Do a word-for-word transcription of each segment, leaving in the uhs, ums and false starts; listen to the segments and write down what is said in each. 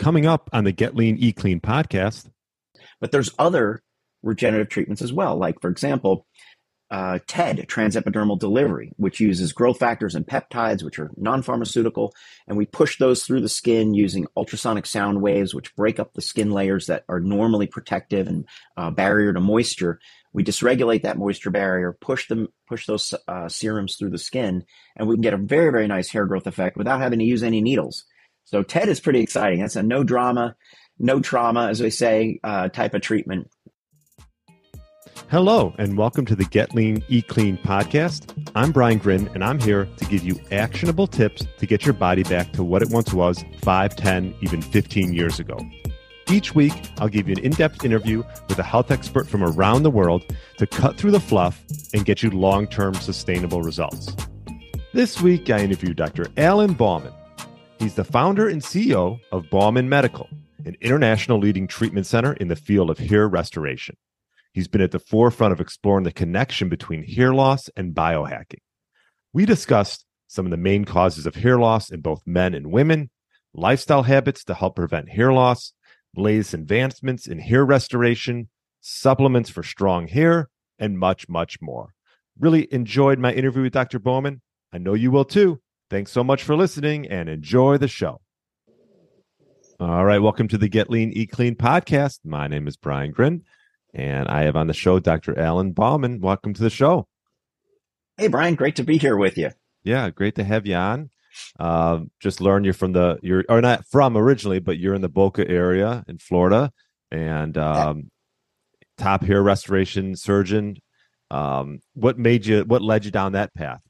coming up on the Get Lean, Eat Clean podcast. But there's other regenerative treatments as well. Like, for example, uh, TED, transepidermal delivery, which uses growth factors and peptides, which are non-pharmaceutical. And we push those through the skin using ultrasonic sound waves, which break up the skin layers that are normally protective and uh, barrier to moisture. We dysregulate that moisture barrier, push them, push those uh, serums through the skin, and we can get a very, very nice hair growth effect without having to use any needles. So TED is pretty exciting. That's a no drama, no trauma, as they say, uh, type of treatment. Hello, and welcome to the Get Lean, Eat Clean podcast. I'm Brian Grin, and I'm here to give you actionable tips to get your body back to what it once was five, ten, even fifteen years ago. Each week, I'll give you an in-depth interview with a health expert from around the world to cut through the fluff and get you long-term sustainable results. This week, I interviewed Doctor Alan Bauman. He's the founder and C E O of Bauman Medical, an international leading treatment center in the field of hair restoration. He's been at the forefront of exploring the connection between hair loss and biohacking. We discussed some of the main causes of hair loss in both men and women, lifestyle habits to help prevent hair loss, latest advancements in hair restoration, supplements for strong hair, and much, much more. Really enjoyed my interview with Doctor Bauman. I know you will too. Thanks so much for listening and enjoy the show. All right, welcome to the Get Lean, Eat Clean podcast. My name is Brian Grin, and I have on the show Doctor Alan Bauman. Welcome to the show. Hey, Brian, great to be here with you. Yeah, great to have you on. Uh, just learned you're from the, you're or not from originally, but you're in the Boca area in Florida, and um, top hair restoration surgeon. Um, what made you, what led you down that path?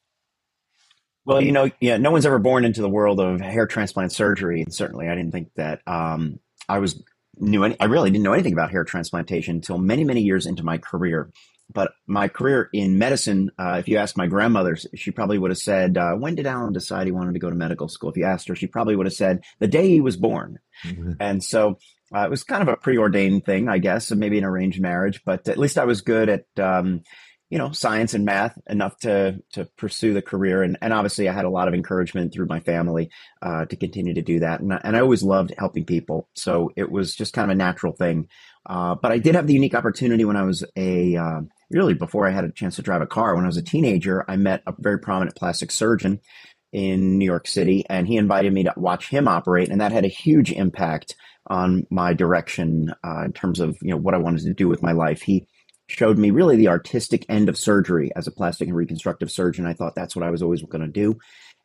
Well, you know, yeah, no one's ever born into the world of hair transplant surgery. And certainly I didn't think that um, I was knew any, I really didn't know anything about hair transplantation until many, many years into my career. But my career in medicine, uh, if you asked my grandmother, she probably would have said, uh, when did Alan decide he wanted to go to medical school? If you asked her, she probably would have said the day he was born. Mm-hmm. And so uh, it was kind of a preordained thing, I guess, and maybe an arranged marriage. But at least I was good at, um, you know, science and math enough to to pursue the career. And, and obviously, I had a lot of encouragement through my family uh, to continue to do that. And I, and I always loved helping people. So it was just kind of a natural thing. Uh, but I did have the unique opportunity when I was a uh, really before I had a chance to drive a car. When I was a teenager, I met a very prominent plastic surgeon in New York City, and he invited me to watch him operate. And that had a huge impact on my direction uh, in terms of, you know, what I wanted to do with my life. He showed me really the artistic end of surgery as a plastic and reconstructive surgeon. I thought that's what I was always going to do.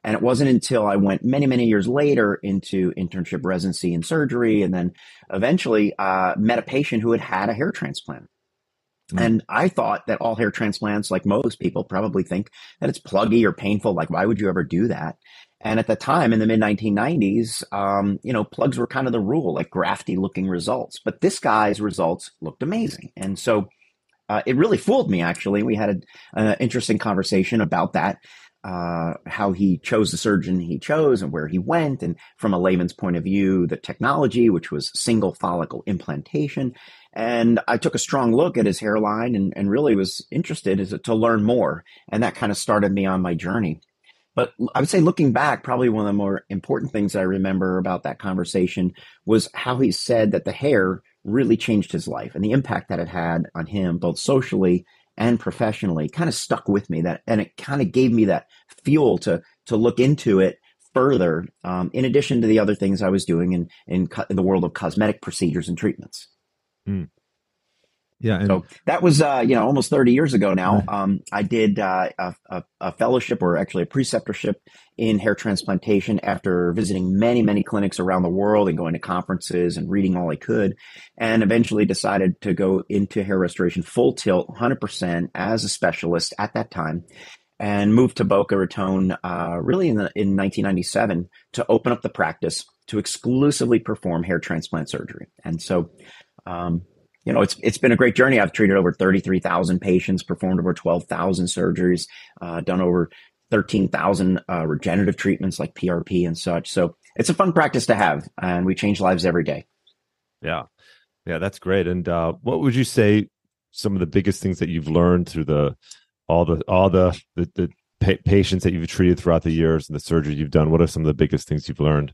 And it wasn't until I went many, many years later into internship residency in surgery, and then eventually uh, met a patient who had had a hair transplant. Mm-hmm. And I thought that all hair transplants, like most people probably think, that it's pluggy or painful. Like, why would you ever do that? And at the time, in the mid nineteen nineties, um, you know, plugs were kind of the rule, like grafty looking results. But this guy's results looked amazing. And so uh, it really fooled me, actually. We had an interesting conversation about that. Uh, how he chose the surgeon he chose and where he went. And from a layman's point of view, the technology, which was single follicle implantation. And I took a strong look at his hairline and, and really was interested as, to learn more. And that kind of started me on my journey. But I would say, looking back, probably one of the more important things I remember about that conversation was how he said that the hair really changed his life and the impact that it had on him, both socially and professionally, kind of stuck with me. That, and it kind of gave me that fuel to to look into it further, um, in addition to the other things I was doing in, in, co- in the world of cosmetic procedures and treatments. Mm. Yeah. And- so that was, uh, you know, almost thirty years ago now. Um, I did uh, a, a, a fellowship, or actually a preceptorship, in hair transplantation after visiting many, many clinics around the world and going to conferences and reading all I could, and eventually decided to go into hair restoration full tilt, one hundred percent as a specialist at that time, and moved to Boca Raton uh, really in, the, in nineteen ninety-seven to open up the practice to exclusively perform hair transplant surgery. And so, um, you know, it's it's been a great journey. I've treated over thirty-three thousand patients, performed over twelve thousand surgeries, uh, done over thirteen thousand uh, regenerative treatments like P R P and such. So it's a fun practice to have, and we change lives every day. Yeah. Yeah, that's great. And uh, what would you say some of the biggest things that you've learned through the all the all the, the, the pa- patients that you've treated throughout the years and the surgery you've done? What are some of the biggest things you've learned?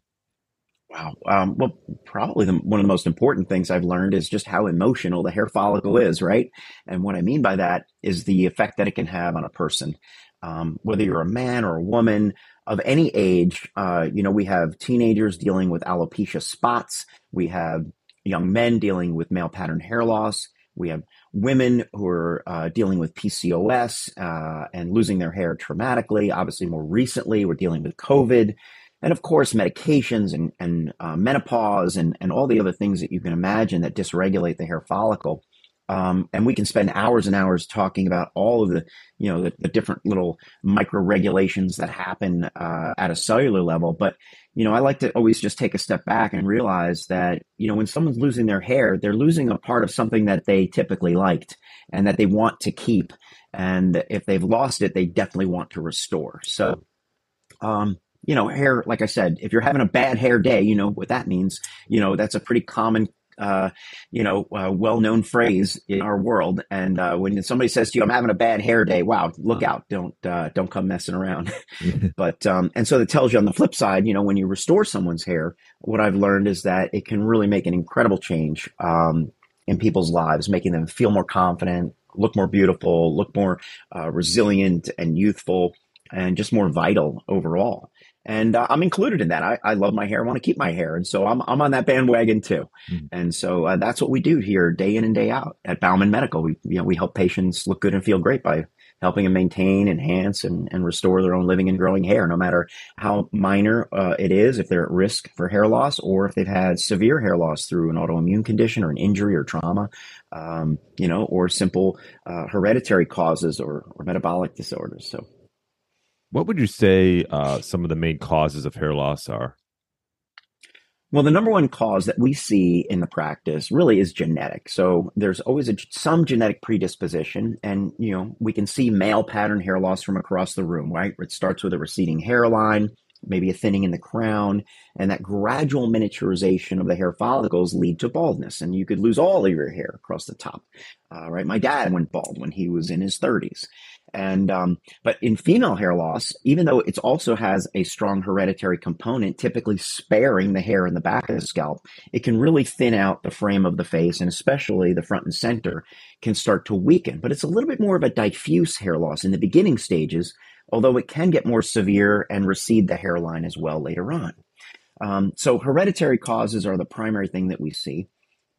Wow. Um, well, probably the, one of the most important things I've learned is just how emotional the hair follicle is, right? And what I mean by that is the effect that it can have on a person, um, whether you're a man or a woman of any age. Uh, you know, we have teenagers dealing with alopecia spots. We have young men dealing with male pattern hair loss. We have women who are uh, dealing with P C O S uh, and losing their hair traumatically. Obviously, more recently, we're dealing with COVID. And of course, medications and, and uh, menopause and, and all the other things that you can imagine that dysregulate the hair follicle. Um, and we can spend hours and hours talking about all of the, you know, the, the different little microregulations that happen uh, at a cellular level. But, you know, I like to always just take a step back and realize that, you know, when someone's losing their hair, they're losing a part of something that they typically liked and that they want to keep. And if they've lost it, they definitely want to restore. So, um, you know, hair, like I said, if you're having a bad hair day, you know what that means. You know, that's a pretty common, uh, you know, uh, well-known phrase in our world. And uh, when somebody says to you, I'm having a bad hair day, wow, look out. Don't uh, don't come messing around. but um, and so that tells you on the flip side, you know, when you restore someone's hair, what I've learned is that it can really make an incredible change um, in people's lives, making them feel more confident, look more beautiful, look more uh, resilient and youthful, and just more vital overall. And uh, I'm included in that. I, I love my hair. I want to keep my hair. And so I'm I'm on that bandwagon too. Mm-hmm. And so uh, that's what we do here day in and day out at Bauman Medical. We, you know, we help patients look good and feel great by helping them maintain, enhance, and, and restore their own living and growing hair, no matter how minor uh, it is, if they're at risk for hair loss or if they've had severe hair loss through an autoimmune condition or an injury or trauma, um, you know, or simple uh, hereditary causes or, or metabolic disorders. So. What would you say uh, some of the main causes of hair loss are? Well, the number one cause that we see in the practice really is genetic. So there's always a, some genetic predisposition. And, you know, we can see male pattern hair loss from across the room, right? It starts with a receding hairline, maybe a thinning in the crown, and that gradual miniaturization of the hair follicles lead to baldness. And you could lose all of your hair across the top, uh, right? My dad went bald when he was in his thirties. And, um, but in female hair loss, even though it also has a strong hereditary component, typically sparing the hair in the back of the scalp, it can really thin out the frame of the face, and especially the front and center can start to weaken. But it's a little bit more of a diffuse hair loss in the beginning stages, although it can get more severe and recede the hairline as well later on. Um, so hereditary causes are the primary thing that we see.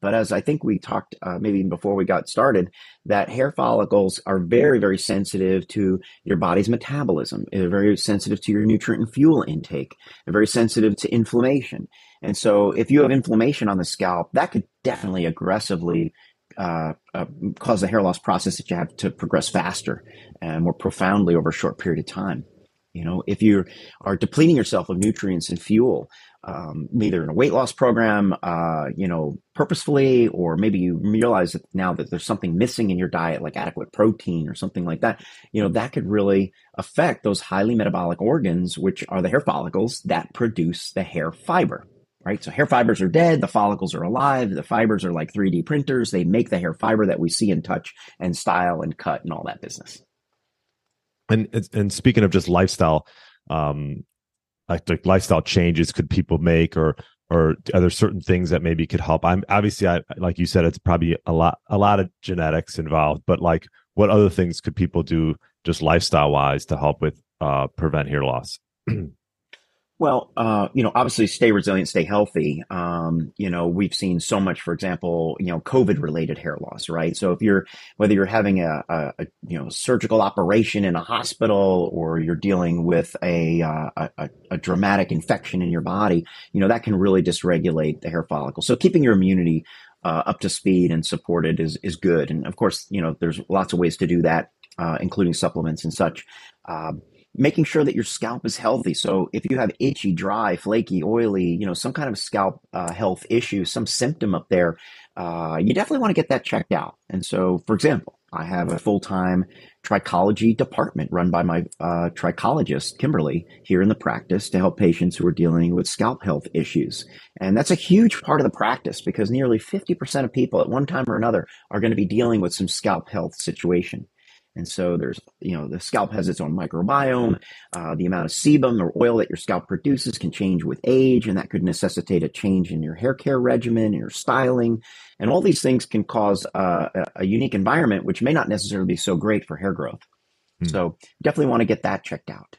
But as I think we talked uh, maybe before we got started, that hair follicles are very, very sensitive to your body's metabolism. They're very sensitive to your nutrient and fuel intake. They're very sensitive to inflammation. And so if you have inflammation on the scalp, that could definitely aggressively uh, uh, cause the hair loss process that you have to progress faster and more profoundly over a short period of time. You know, if you are depleting yourself of nutrients and fuel, Um, either in a weight loss program, uh, you know, purposefully, or maybe you realize that now that there's something missing in your diet, like adequate protein or something like that, you know, that could really affect those highly metabolic organs, which are the hair follicles that produce the hair fiber, right? So hair fibers are dead. The follicles are alive. The fibers are like three D printers. They make the hair fiber that we see and touch and style and cut and all that business. And, and speaking of just lifestyle, um, like the lifestyle changes could people make, or or are there certain things that maybe could help? I'm obviously, I, like you said, it's probably a lot a lot of genetics involved, but like what other things could people do just lifestyle wise to help with uh, prevent hair loss? Well, uh, you know, obviously stay resilient, stay healthy. Um, you know, we've seen so much, for example, you know, COVID related hair loss, right? So if you're, whether you're having a, a, a you know, surgical operation in a hospital, or you're dealing with a, uh, a, a dramatic infection in your body, you know, that can really dysregulate the hair follicle. So keeping your immunity uh, up to speed and supported is, is good. And of course, you know, there's lots of ways to do that, uh, including supplements and such. Um, Making sure that your scalp is healthy. So if you have itchy, dry, flaky, oily, you know, some kind of scalp uh, health issue, some symptom up there, uh, you definitely want to get that checked out. And so, for example, I have a full-time trichology department run by my uh, trichologist, Kimberly, here in the practice to help patients who are dealing with scalp health issues. And that's a huge part of the practice because nearly fifty percent of people at one time or another are going to be dealing with some scalp health situation. And so there's, you know, the scalp has its own microbiome. Uh, the amount of sebum or oil that your scalp produces can change with age, and that could necessitate a change in your hair care regimen, your styling, and all these things can cause uh, a, a unique environment, which may not necessarily be so great for hair growth. Mm. So definitely want to get that checked out.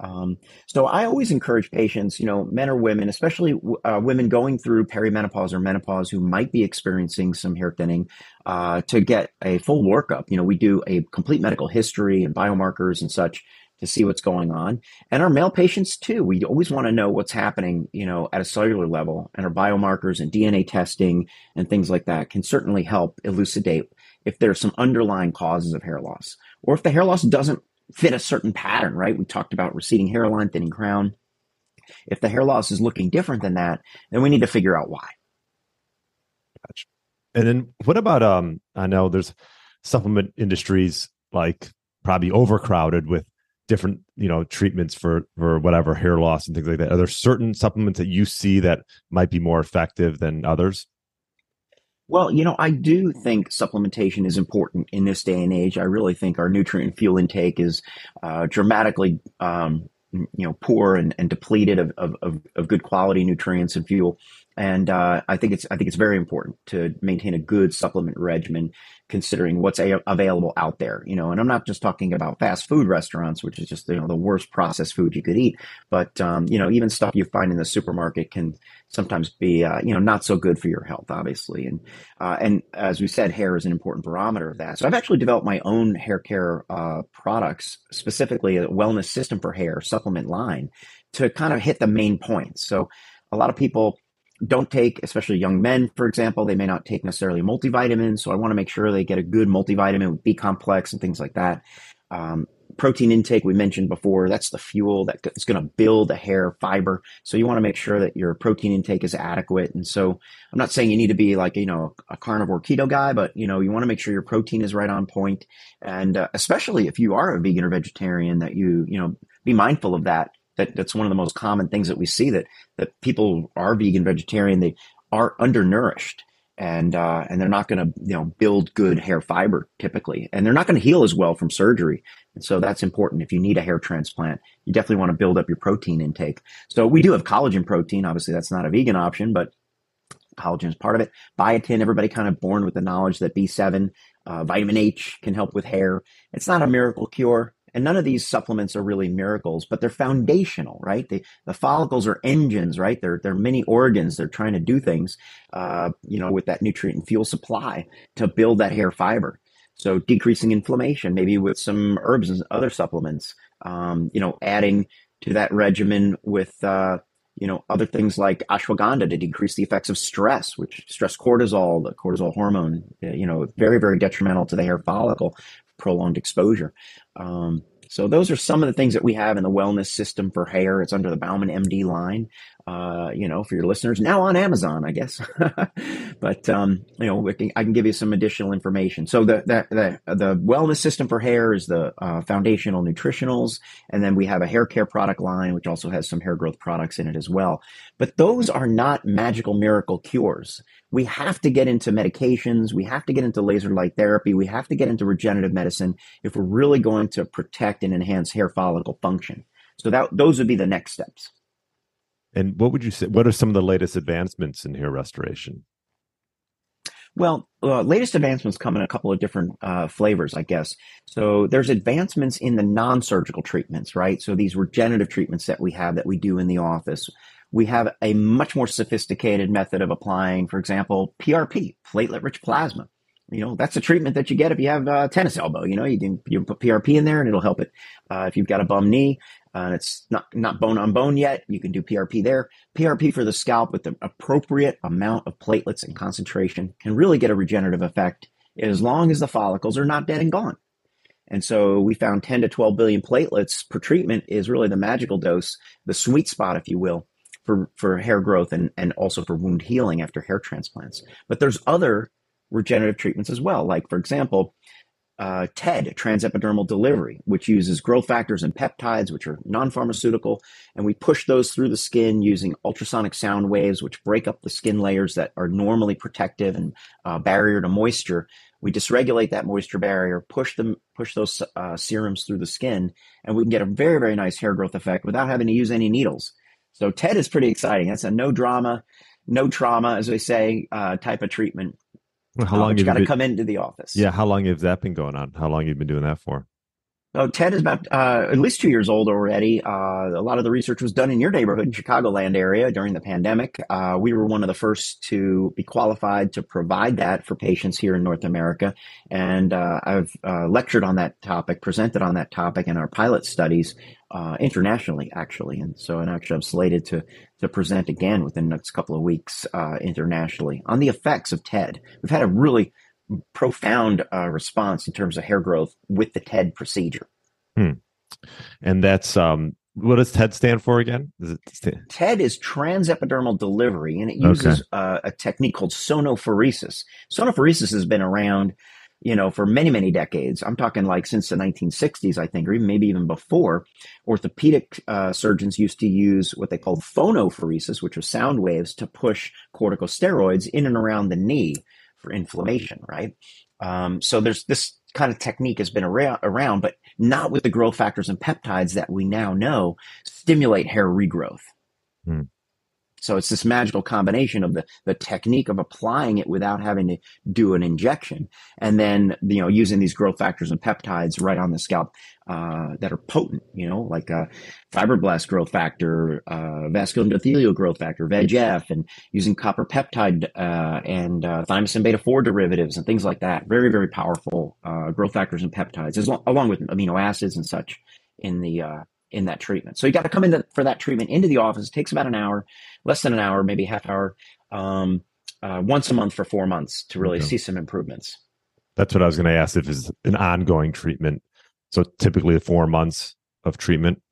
Um, so I always encourage patients, you know, men or women, especially uh, women going through perimenopause or menopause who might be experiencing some hair thinning, uh, to get a full workup. You know, we do a complete medical history and biomarkers and such to see what's going on. And our male patients too, we always want to know what's happening, you know, at a cellular level, and our biomarkers and D N A testing and things like that can certainly help elucidate if there's some underlying causes of hair loss, or if the hair loss doesn't fit a certain pattern, right? We talked about receding hairline, thinning crown. If the hair loss is looking different than that, then we need to figure out why. Gotcha. And then what about, um, I know there's supplement industries like probably overcrowded with different, you know, treatments for, for whatever hair loss and things like that. Are there certain supplements that you see that might be more effective than others? Well, you know, I do think supplementation is important in this day and age. I really think our nutrient and fuel intake is uh, dramatically, um, you know, poor and, and depleted of, of, of good quality nutrients and fuel. And uh, I think it's I think it's very important to maintain a good supplement regimen, considering what's a- available out there. You know, and I'm not just talking about fast food restaurants, which is just, you know, the worst processed food you could eat. But um, you know, even stuff you find in the supermarket can sometimes be, uh, you know, not so good for your health, obviously. And, uh, and as we said, hair is an important barometer of that. So I've actually developed my own hair care uh, products, specifically a wellness system for hair supplement line, to kind of hit the main points. So a lot of people don't take, especially young men, for example, they may not take necessarily multivitamins. So I want to make sure they get a good multivitamin with B complex and things like that. Um, protein intake, we mentioned before, that's the fuel that is going to build the hair fiber. So you want to make sure that your protein intake is adequate. And so I'm not saying you need to be like, you know, a carnivore keto guy, but you know, you want to make sure your protein is right on point. And uh, especially if you are a vegan or vegetarian, that you, you know, be mindful of that. That that's one of the most common things that we see, that that people are vegan, vegetarian, they are undernourished, and uh, and they're not going to, you know, build good hair fiber typically, and they're not going to heal as well from surgery. And so that's important. If you need a hair transplant, you definitely want to build up your protein intake. So we do have collagen protein. Obviously, that's not a vegan option, but collagen is part of it. Biotin, everybody kind of born with the knowledge that B seven, uh, vitamin H can help with hair. It's not a miracle cure. And none of these supplements are really miracles, but they're foundational, right? They, the follicles are engines, right? They're, they're mini organs. They're trying to do things, uh, you know, with that nutrient and fuel supply to build that hair fiber. So decreasing inflammation, maybe with some herbs and other supplements, um, you know, adding to that regimen with, uh, you know, other things like ashwagandha to decrease the effects of stress, which stress cortisol, the cortisol hormone, you know, very, very detrimental to the hair follicle, prolonged exposure. Um, so those are some of the things that we have in the wellness system for hair. It's under the Bauman M D line, uh, you know, for your listeners, now on Amazon, I guess. But, um, you know, we can, I can give you some additional information. So the, the, the, the wellness system for hair is the uh, foundational nutritionals. And then we have a hair care product line, which also has some hair growth products in it as well. But those are not magical miracle cures. We have to get into medications. We have to get into laser light therapy. We have to get into regenerative medicine if we're really going to protect and enhance hair follicle function. So that those would be the next steps. And what would you say, what are some of the latest advancements in hair restoration? Well, uh, latest advancements come in a couple of different uh, flavors, I guess. So there's advancements in the non-surgical treatments, right? So these regenerative treatments that we have that we do in the office. We have a much more sophisticated method of applying, for example, P R P, platelet-rich plasma. You know, that's a treatment that you get if you have a tennis elbow. You know, you can, you can put P R P in there and it'll help it. Uh, if you've got a bum knee uh, and it's not, not bone on bone yet, you can do P R P there. P R P for the scalp with the appropriate amount of platelets and concentration can really get a regenerative effect as long as the follicles are not dead and gone. And so we found ten to twelve billion platelets per treatment is really the magical dose, the sweet spot, if you will, for, for hair growth and, and also for wound healing after hair transplants. But there's other regenerative treatments as well. Like, for example, uh, TED, transepidermal delivery, which uses growth factors and peptides, which are non-pharmaceutical. And we push those through the skin using ultrasonic sound waves, which break up the skin layers that are normally protective and uh, barrier to moisture. We dysregulate that moisture barrier, push them, push those uh, serums through the skin, and we can get a very, very nice hair growth effect without having to use any needles. So TED is pretty exciting. That's a no drama, no trauma, as they say, uh, type of treatment. How long uh, you got to come into the office? Yeah, how long has that been going on? How long have you been doing that for? Oh, TED is about uh, at least two years old already. Uh, a lot of the research was done in your neighborhood, in Chicagoland area, during the pandemic. Uh, we were one of the first to be qualified to provide that for patients here in North America. And uh, I've uh, lectured on that topic, presented on that topic in our pilot studies uh, internationally, actually. And so and actually I'm slated to, to present again within the next couple of weeks uh, internationally on the effects of TED. We've had a really profound uh, response in terms of hair growth with the TED procedure. Hmm. And that's, um, what does TED stand for again? Is it st- TED is transepidermal delivery, and it uses okay. uh, a technique called sonophoresis. Sonophoresis has been around, you know, for many, many decades. I'm talking like since the nineteen sixties, I think, or even maybe even before. Orthopedic uh, surgeons used to use what they called phonophoresis, which was sound waves to push corticosteroids in and around the knee for inflammation, right? Um, so there's this kind of technique has been around, around, but not with the growth factors and peptides that we now know stimulate hair regrowth. Hmm. So it's this magical combination of the the technique of applying it without having to do an injection, and then you know using these growth factors and peptides right on the scalp uh, that are potent, you know, like a fibroblast growth factor, uh, vascular endothelial growth factor, V E G F, and using copper peptide uh, and uh, thymosin beta four derivatives and things like that. Very very powerful uh, growth factors and peptides, as lo- along with amino acids and such in the. Uh, in that treatment. So you got to come in for that treatment into the office. It takes about an hour, less than an hour, maybe half hour, um, uh, once a month for four months to really okay. see some improvements. That's what I was going to ask, if it's an ongoing treatment. So typically four months of treatment.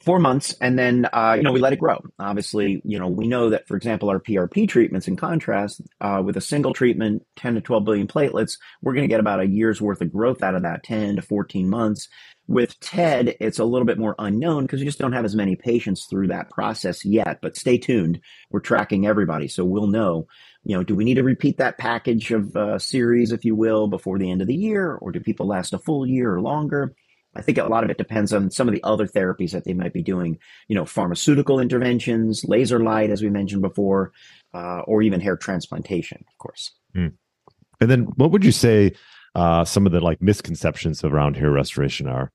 Four months. And then, uh, you know, we let it grow. Obviously, you know, we know that, for example, our P R P treatments, in contrast, uh, with a single treatment, ten to twelve billion platelets, we're going to get about a year's worth of growth out of that, ten to fourteen months. With TED, it's a little bit more unknown because we just don't have as many patients through that process yet. But stay tuned. We're tracking everybody. So we'll know, you know, do we need to repeat that package of uh, series, if you will, before the end of the year? Or do people last a full year or longer? I think a lot of it depends on some of the other therapies that they might be doing, you know, pharmaceutical interventions, laser light, as we mentioned before, uh, or even hair transplantation, of course. Mm. And then what would you say uh, some of the like misconceptions around hair restoration are?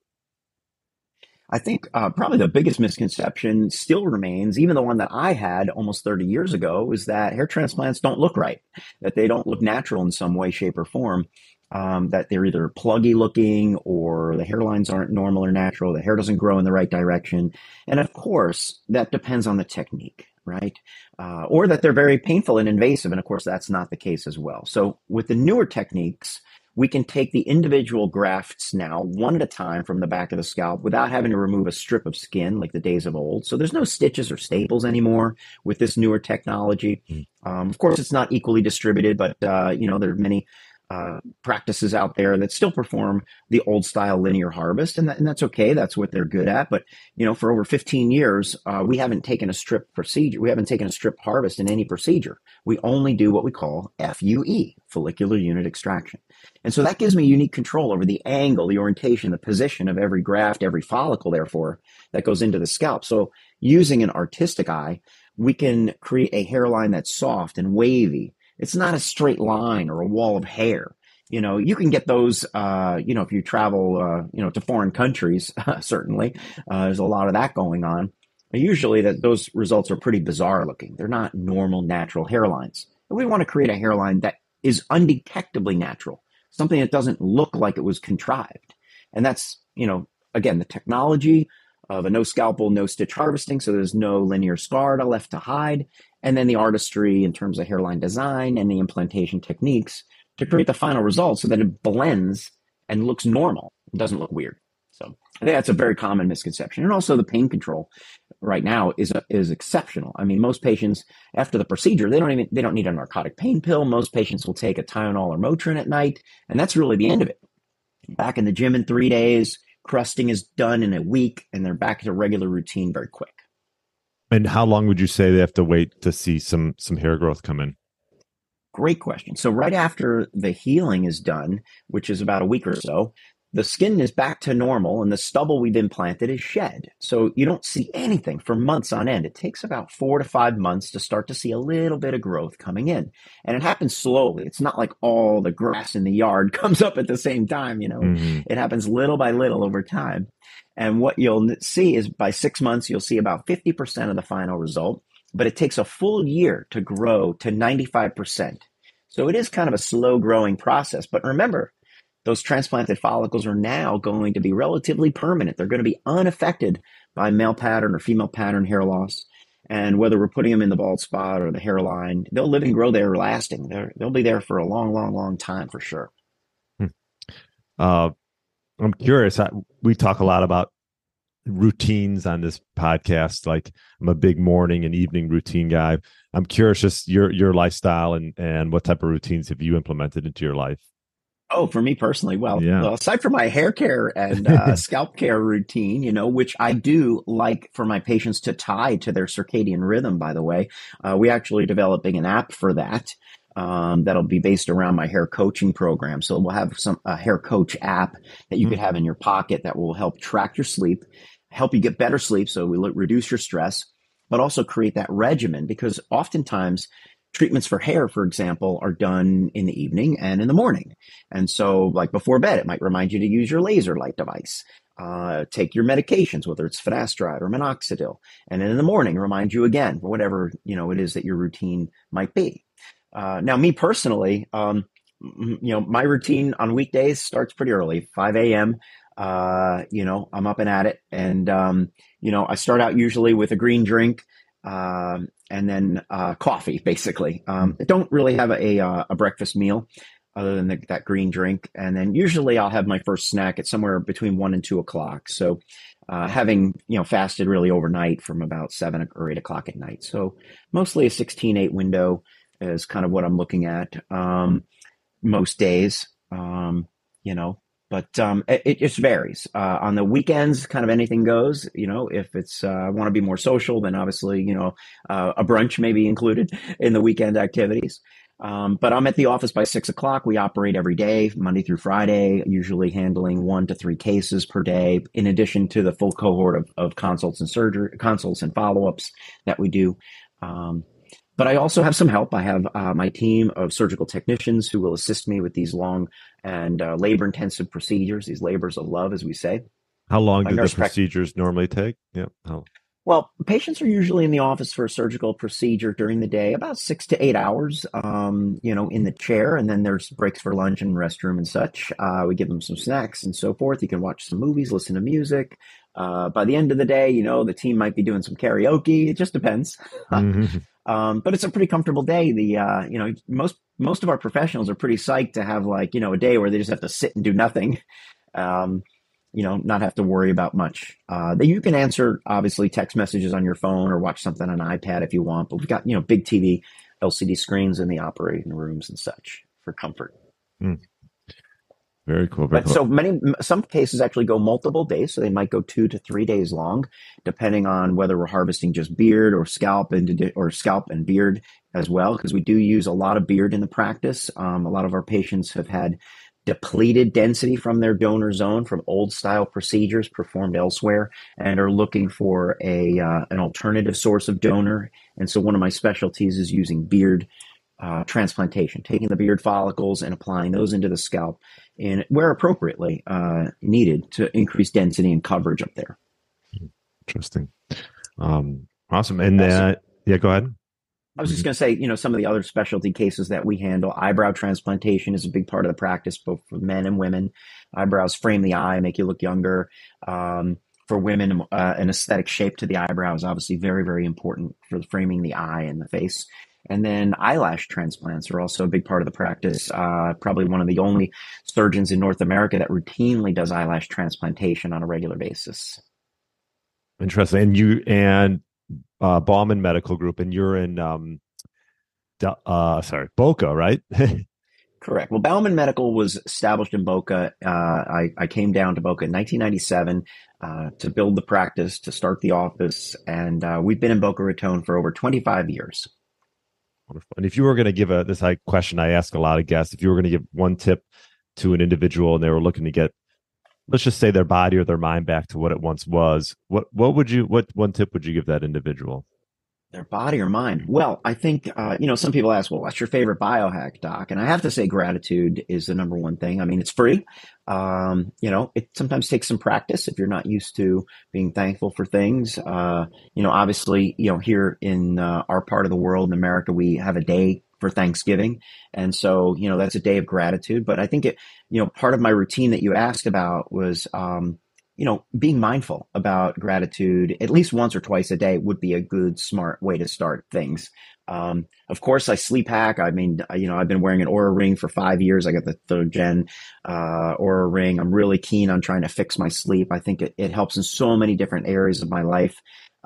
I think uh, probably the biggest misconception still remains, even the one that I had almost thirty years ago, is that hair transplants don't look right, that they don't look natural in some way, shape, or form. Um, that they're either pluggy looking or the hairlines aren't normal or natural, the hair doesn't grow in the right direction. And of course, that depends on the technique, right? Uh, or that they're very painful and invasive. And of course, that's not the case as well. So with the newer techniques, we can take the individual grafts now one at a time from the back of the scalp without having to remove a strip of skin like the days of old. So there's no stitches or staples anymore with this newer technology. Um, of course, it's not equally distributed, but uh, you know, there are many Uh, practices out there that still perform the old style linear harvest. And, that, and that's okay. That's what they're good at. But, you know, for over fifteen years, uh, we haven't taken a strip procedure. We haven't taken a strip harvest in any procedure. We only do what we call F U E, follicular unit extraction. And so that gives me unique control over the angle, the orientation, the position of every graft, every follicle, therefore, that goes into the scalp. So using an artistic eye, we can create a hairline that's soft and wavy. It's not a straight line or a wall of hair. You know, you can get those, uh, you know, if you travel, uh, you know, to foreign countries, certainly. Uh, there's a lot of that going on. But usually that those results are pretty bizarre looking. They're not normal, natural hairlines. And we want to create a hairline that is undetectably natural, something that doesn't look like it was contrived. And that's, you know, again, the technology of a no scalpel, no stitch harvesting. So there's no linear scar to left to hide. And then the artistry in terms of hairline design and the implantation techniques to create the final result so that it blends and looks normal. It doesn't look weird. So I think that's a very common misconception. And also the pain control right now is a, is exceptional. I mean, most patients after the procedure, they don't even, they don't need a narcotic pain pill. Most patients will take a Tylenol or Motrin at night, and that's really the end of it. Back in the gym in three days, crusting is done in a week, and they're back to regular routine very quick. And how long would you say they have to wait to see some some hair growth come in? Great question. So right after the healing is done, which is about a week or so, the skin is back to normal and the stubble we've implanted is shed. So you don't see anything for months on end. It takes about four to five months to start to see a little bit of growth coming in. And it happens slowly. It's not like all the grass in the yard comes up at the same time. You know, mm-hmm. It happens little by little over time. And what you'll see is by six months, you'll see about fifty percent of the final result. But it takes a full year to grow to ninety-five percent. So it is kind of a slow growing process. But remember, those transplanted follicles are now going to be relatively permanent. They're going to be unaffected by male pattern or female pattern hair loss. And whether we're putting them in the bald spot or the hairline, they'll live and grow there lasting. They're, they'll be there for a long, long, long time for sure. Hmm. Uh, I'm curious. I, we talk a lot about routines on this podcast. Like, I'm a big morning and evening routine guy. I'm curious just your, your lifestyle and, and what type of routines have you implemented into your life? Oh, for me personally, well, yeah. well, aside from my hair care and uh, scalp care routine, you know, which I do like for my patients to tie to their circadian rhythm, by the way, uh, we actually are developing an app for that. Um, that'll be based around my hair coaching program. So we'll have some a hair coach app that you mm-hmm. could have in your pocket that will help track your sleep, help you get better sleep. So we l- reduce your stress, but also create that regimen, because oftentimes treatments for hair, for example, are done in the evening and in the morning. And so like before bed, it might remind you to use your laser light device, uh, take your medications, whether it's finasteride or minoxidil. And then in the morning, remind you again, whatever, you know, it is that your routine might be. Uh, now, me personally, um, you know, my routine on weekdays starts pretty early, five a.m. Uh, you know, I'm up and at it. And, um, you know, I start out usually with a green drink. Um, and then uh, coffee, basically. Um, I don't really have a, a, a breakfast meal other than the, that green drink. And then usually I'll have my first snack at somewhere between one and two o'clock. So uh, having, you know, fasted really overnight from about seven or eight o'clock at night. So mostly a sixteen eight window is kind of what I'm looking at um, most days, um, you know. But um, it, it just varies. Uh, on the weekends, kind of anything goes. You know, if it's uh, I want to be more social, then obviously, you know, uh, a brunch may be included in the weekend activities. Um, but I'm at the office by six o'clock. We operate every day, Monday through Friday, usually handling one to three cases per day, in addition to the full cohort of, of consults and surgery, consults and follow-ups that we do. Um, But I also have some help. I have uh, my team of surgical technicians who will assist me with these long and uh, labor-intensive procedures, these labors of love, as we say. How long do the procedures normally take? Yeah. How? Well, patients are usually in the office for a surgical procedure during the day, about six to eight hours, um, you know, in the chair. And then there's breaks for lunch and restroom and such. Uh, we give them some snacks and so forth. You can watch some movies, listen to music. Uh, by the end of the day, you know, the team might be doing some karaoke. It just depends. Mm-hmm. Um, but it's a pretty comfortable day. The, uh, you know, most, most of our professionals are pretty psyched to have, like, you know, a day where they just have to sit and do nothing, um, you know, not have to worry about much. Uh, that you can answer obviously text messages on your phone or watch something on an iPad if you want, but we've got, you know, big T V, L C D screens in the operating rooms and such for comfort. Mm. Very cool. Very but cool. So many, some cases actually go multiple days. So they might go two to three days long, depending on whether we're harvesting just beard or scalp and or scalp and beard as well, because we do use a lot of beard in the practice. Um, a lot of our patients have had depleted density from their donor zone from old style procedures performed elsewhere and are looking for a uh, an alternative source of donor. And so one of my specialties is using beard Uh, transplantation, taking the beard follicles and applying those into the scalp, and where appropriately uh, needed to increase density and coverage up there. Interesting. Um, awesome. And then, uh, yeah, go ahead. I was just going to say, you know, some of the other specialty cases that we handle, eyebrow transplantation is a big part of the practice, both for men and women. Eyebrows frame the eye, make you look younger. Um, for women, uh, an aesthetic shape to the eyebrow is obviously very, very important for framing the eye and the face. And then eyelash transplants are also a big part of the practice. Uh, probably one of the only surgeons in North America that routinely does eyelash transplantation on a regular basis. Interesting. And you and uh, Bauman Medical Group, and you're in, um, uh, sorry, Boca, right? Correct. Well, Bauman Medical was established in Boca. Uh, I, I came down to Boca in nineteen ninety-seven uh, to build the practice, to start the office. And uh, we've been in Boca Raton for over twenty-five years. Wonderful. And if you were going to give a, this question I ask a lot of guests, if you were going to give one tip to an individual and they were looking to get, let's just say, their body or their mind back to what it once was, what, what would you, what one tip would you give that individual? Their body or mind? Well, I think, uh, you know, some people ask, well, what's your favorite biohack, Doc? And I have to say gratitude is the number one thing. I mean, it's free. Um, you know, it sometimes takes some practice if you're not used to being thankful for things. Uh, you know, obviously, you know, here in uh, our part of the world in America, we have a day for Thanksgiving. And so, you know, that's a day of gratitude. But I think it, you know, part of my routine that you asked about was, um, you know, being mindful about gratitude at least once or twice a day would be a good, smart way to start things. Um, of course, I sleep hack. I mean, you know, I've been wearing an Aura Ring for five years. I got the third gen uh, Aura Ring. I'm really keen on trying to fix my sleep. I think it, it helps in so many different areas of my life.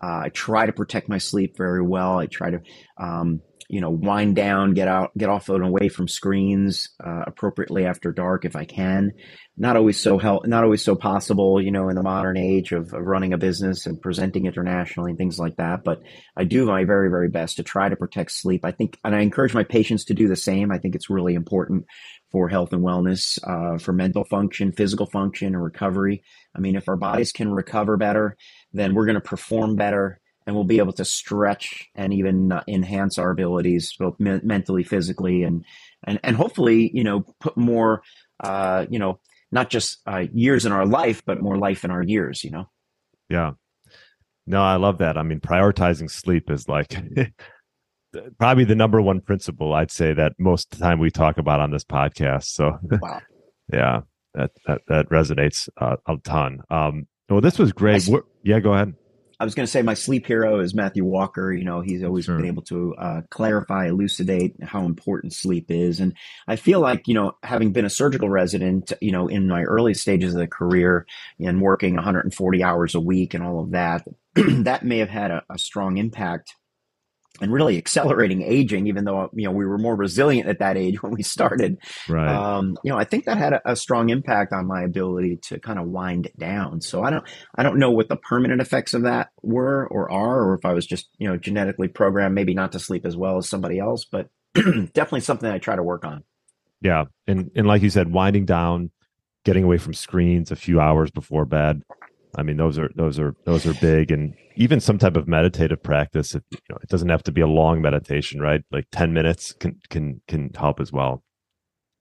Uh, I try to protect my sleep very well. I try to, um, you know, wind down, get out, get off and away from screens uh, appropriately after dark if I can. Not always so hel- not always so possible, you know, in the modern age of, of running a business and presenting internationally and things like that. But I do my very, very best to try to protect sleep. I think, and I encourage my patients to do the same. I think it's really important for health and wellness, uh, for mental function, physical function, and recovery. I mean, if our bodies can recover better, then we're going to perform better. And we'll be able to stretch and even uh, enhance our abilities, both me- mentally, physically, and and and hopefully, you know, put more, uh, you know, not just uh, years in our life, but more life in our years. You know. Yeah. No, I love that. I mean, prioritizing sleep is like probably the number one principle I'd say that most of the time we talk about on this podcast. So, wow. yeah, that that, that resonates uh, a ton. Um, well, this was great. I, yeah, go ahead. I was going to say my sleep hero is Matthew Walker. You know, he's always sure. been able to uh, clarify, elucidate how important sleep is. And I feel like, you know, having been a surgical resident, you know, in my early stages of the career and working one hundred forty hours a week and all of that, that may have had a, a strong impact and really accelerating aging, even though, you know, we were more resilient at that age when we started. Right. Um, you know, I think that had a, a strong impact on my ability to kind of wind it down. So I don't, I don't know what the permanent effects of that were or are, or if I was just, you know, genetically programmed, maybe not to sleep as well as somebody else, but definitely something I try to work on. Yeah. And, and like you said, winding down, getting away from screens a few hours before bed. I mean, those are, those are, those are big. And even some type of meditative practice, if, you know, it doesn't have to be a long meditation, right? Like ten minutes can, can, can help as well.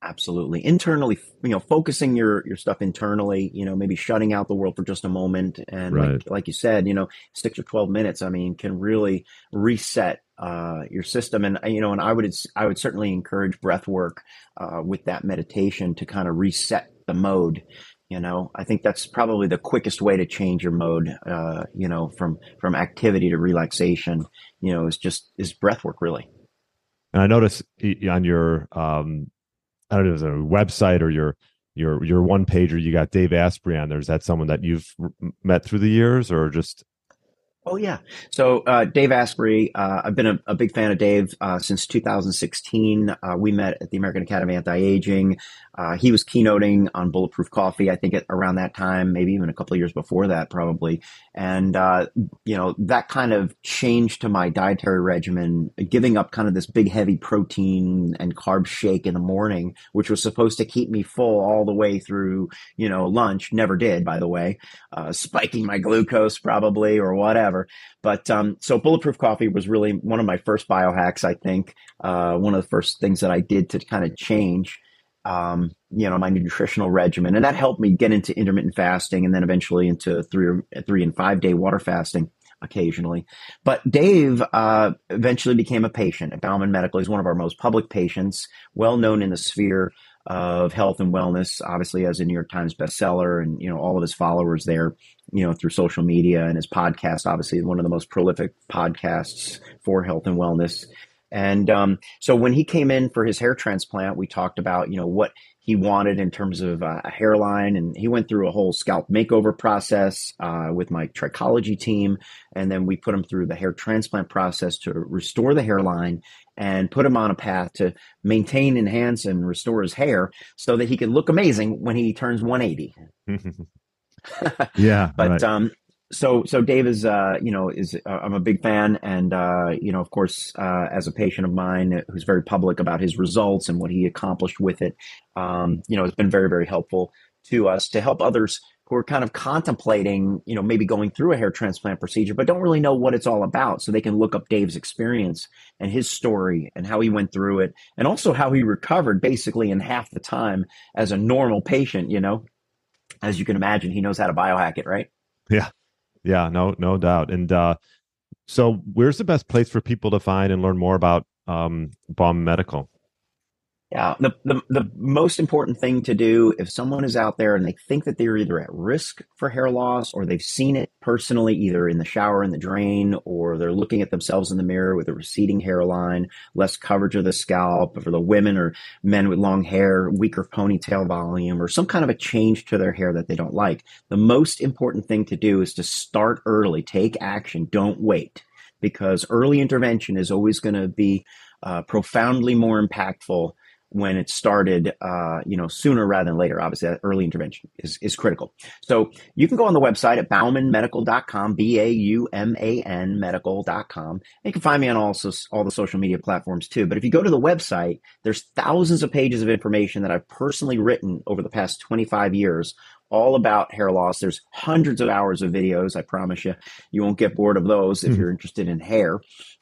Absolutely. Internally, you know, focusing your, your stuff internally, you know, maybe shutting out the world for just a moment. And right. like, like you said, you know, six or twelve minutes, I mean, can really reset uh, your system. And, you know, and I would, I would certainly encourage breath work uh, with that meditation to kind of reset the mode. You know, I think that's probably the quickest way to change your mode, uh, you know, from, from activity to relaxation, you know, is just, is breath work really. And I noticed on your, um, I don't know, if it was a website or your, your, your one pager, you got Dave Asprey on there. Is that someone that you've met through the years or just? Oh, yeah. So uh, Dave Asprey, uh, I've been a, a big fan of Dave uh, since two thousand sixteen. Uh, we met at the American Academy of Anti-Aging. Uh, he was keynoting on Bulletproof Coffee, I think at around that time, maybe even a couple of years before that probably. And, uh, you know, that kind of change to my dietary regimen, giving up kind of this big, heavy protein and carb shake in the morning, which was supposed to keep me full all the way through, you know, lunch, never did, by the way, uh, spiking my glucose probably or whatever. But um, so Bulletproof Coffee was really one of my first biohacks, I think, uh, one of the first things that I did to kind of change, um, you know, my nutritional regimen. And that helped me get into intermittent fasting and then eventually into three, three and five day water fasting occasionally. But Dave uh, eventually became a patient at Bauman Medical. He's one of our most public patients, well known in the sphere of health and wellness, obviously as a New York Times bestseller and, you know, all of his followers there, you know, through social media and his podcast, obviously one of the most prolific podcasts for health and wellness. And um, so when he came in for his hair transplant, we talked about, you know, what he wanted in terms of uh, a hairline. And he went through a whole scalp makeover process uh, with my trichology team. And then we put him through the hair transplant process to restore the hairline and put him on a path to maintain, enhance, and restore his hair so that he can look amazing when he turns one eighty. Yeah. But right. um, So, so Dave is, uh, you know, is uh, I'm a big fan, and uh, you know, of course, uh, as a patient of mine who's very public about his results and what he accomplished with it, um, you know, it's been very, very helpful to us to help others who are kind of contemplating, you know, maybe going through a hair transplant procedure, but don't really know what it's all about. So they can look up Dave's experience and his story and how he went through it, and also how he recovered basically in half the time as a normal patient. You know, as you can imagine, he knows how to biohack it, right? Yeah. Yeah, no, no doubt. And uh, so where's the best place for people to find and learn more about um, Bauman Medical? Yeah, the, the the most important thing to do if someone is out there and they think that they're either at risk for hair loss or they've seen it personally, either in the shower, in the drain, or they're looking at themselves in the mirror with a receding hairline, less coverage of the scalp for the women or men with long hair, weaker ponytail volume, or some kind of a change to their hair that they don't like. The most important thing to do is to start early, take action, don't wait, because early intervention is always going to be uh, profoundly more impactful when it started, uh, you know, sooner rather than later. Obviously, that early intervention is, is critical. So you can go on the website at bauman medical dot com, B A U M A N medical dot com. You can find me on also all the social media platforms too. But if you go to the website, there's thousands of pages of information that I've personally written over the past twenty-five years, all about hair loss. There's hundreds of hours of videos. I promise you, you won't get bored of those if you're interested in hair.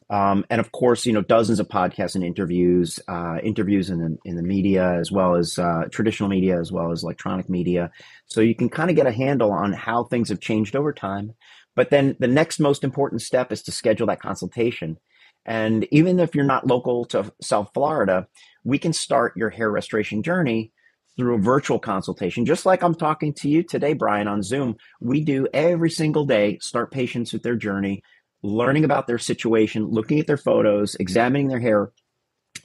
Um, and of course, you know, dozens of podcasts and interviews, uh, interviews in the, in the media, as well as uh, traditional media, as well as electronic media. So you can kind of get a handle on how things have changed over time. But then the next most important step is to schedule that consultation. And even if you're not local to South Florida, we can start your hair restoration journey through a virtual consultation, just like I'm talking to you today, Brian, on Zoom. We do every single day, start patients with their journey, learning about their situation, looking at their photos, examining their hair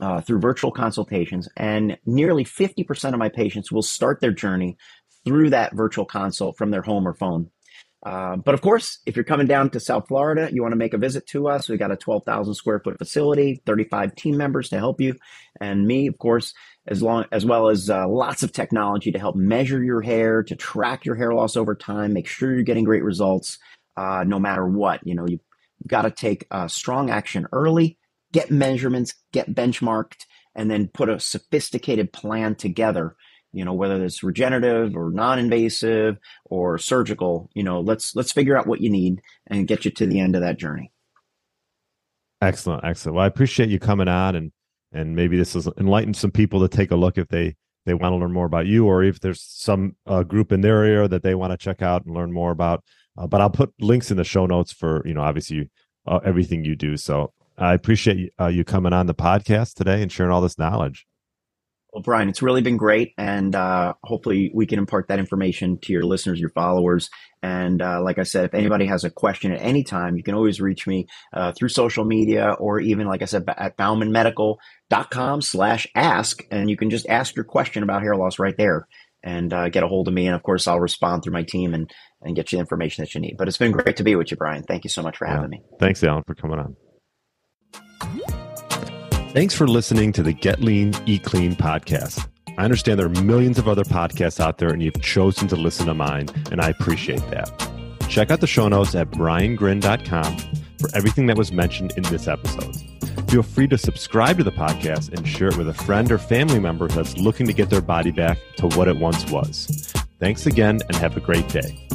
uh, through virtual consultations. And nearly fifty percent of my patients will start their journey through that virtual consult from their home or phone. Uh, but of course, if you're coming down to South Florida, you want to make a visit to us. We got a twelve thousand square foot facility, thirty-five team members to help you, and me, of course, as long as well as uh, lots of technology to help measure your hair, to track your hair loss over time, make sure you're getting great results uh, no matter what. You know, you've got to take uh, strong action early, get measurements, get benchmarked, and then put a sophisticated plan together. You know, whether it's regenerative or non-invasive or surgical, you know, let's let's figure out what you need and get you to the end of that journey. Excellent, excellent. Well, I appreciate you coming on, and and maybe this will enlighten some people to take a look if they they want to learn more about you, or if there's some uh, group in their area that they want to check out and learn more about. Uh, but I'll put links in the show notes for, you know, obviously uh, everything you do. So I appreciate uh, you coming on the podcast today and sharing all this knowledge. Well, Brian, it's really been great, and uh, hopefully we can impart that information to your listeners, your followers. And uh, like I said, if anybody has a question at any time, you can always reach me uh, through social media, or even, like I said, at bauman medical dot com slash ask, and you can just ask your question about hair loss right there and uh, get a hold of me. And of course, I'll respond through my team and, and get you the information that you need. But it's been great to be with you, Brian. Thank you so much for yeah. having me. Thanks, Alan, for coming on. Thanks for listening to the Get Lean, Eat Clean podcast. I understand there are millions of other podcasts out there, and you've chosen to listen to mine, and I appreciate that. Check out the show notes at brian grin dot com for everything that was mentioned in this episode. Feel free to subscribe to the podcast and share it with a friend or family member that's looking to get their body back to what it once was. Thanks again, and have a great day.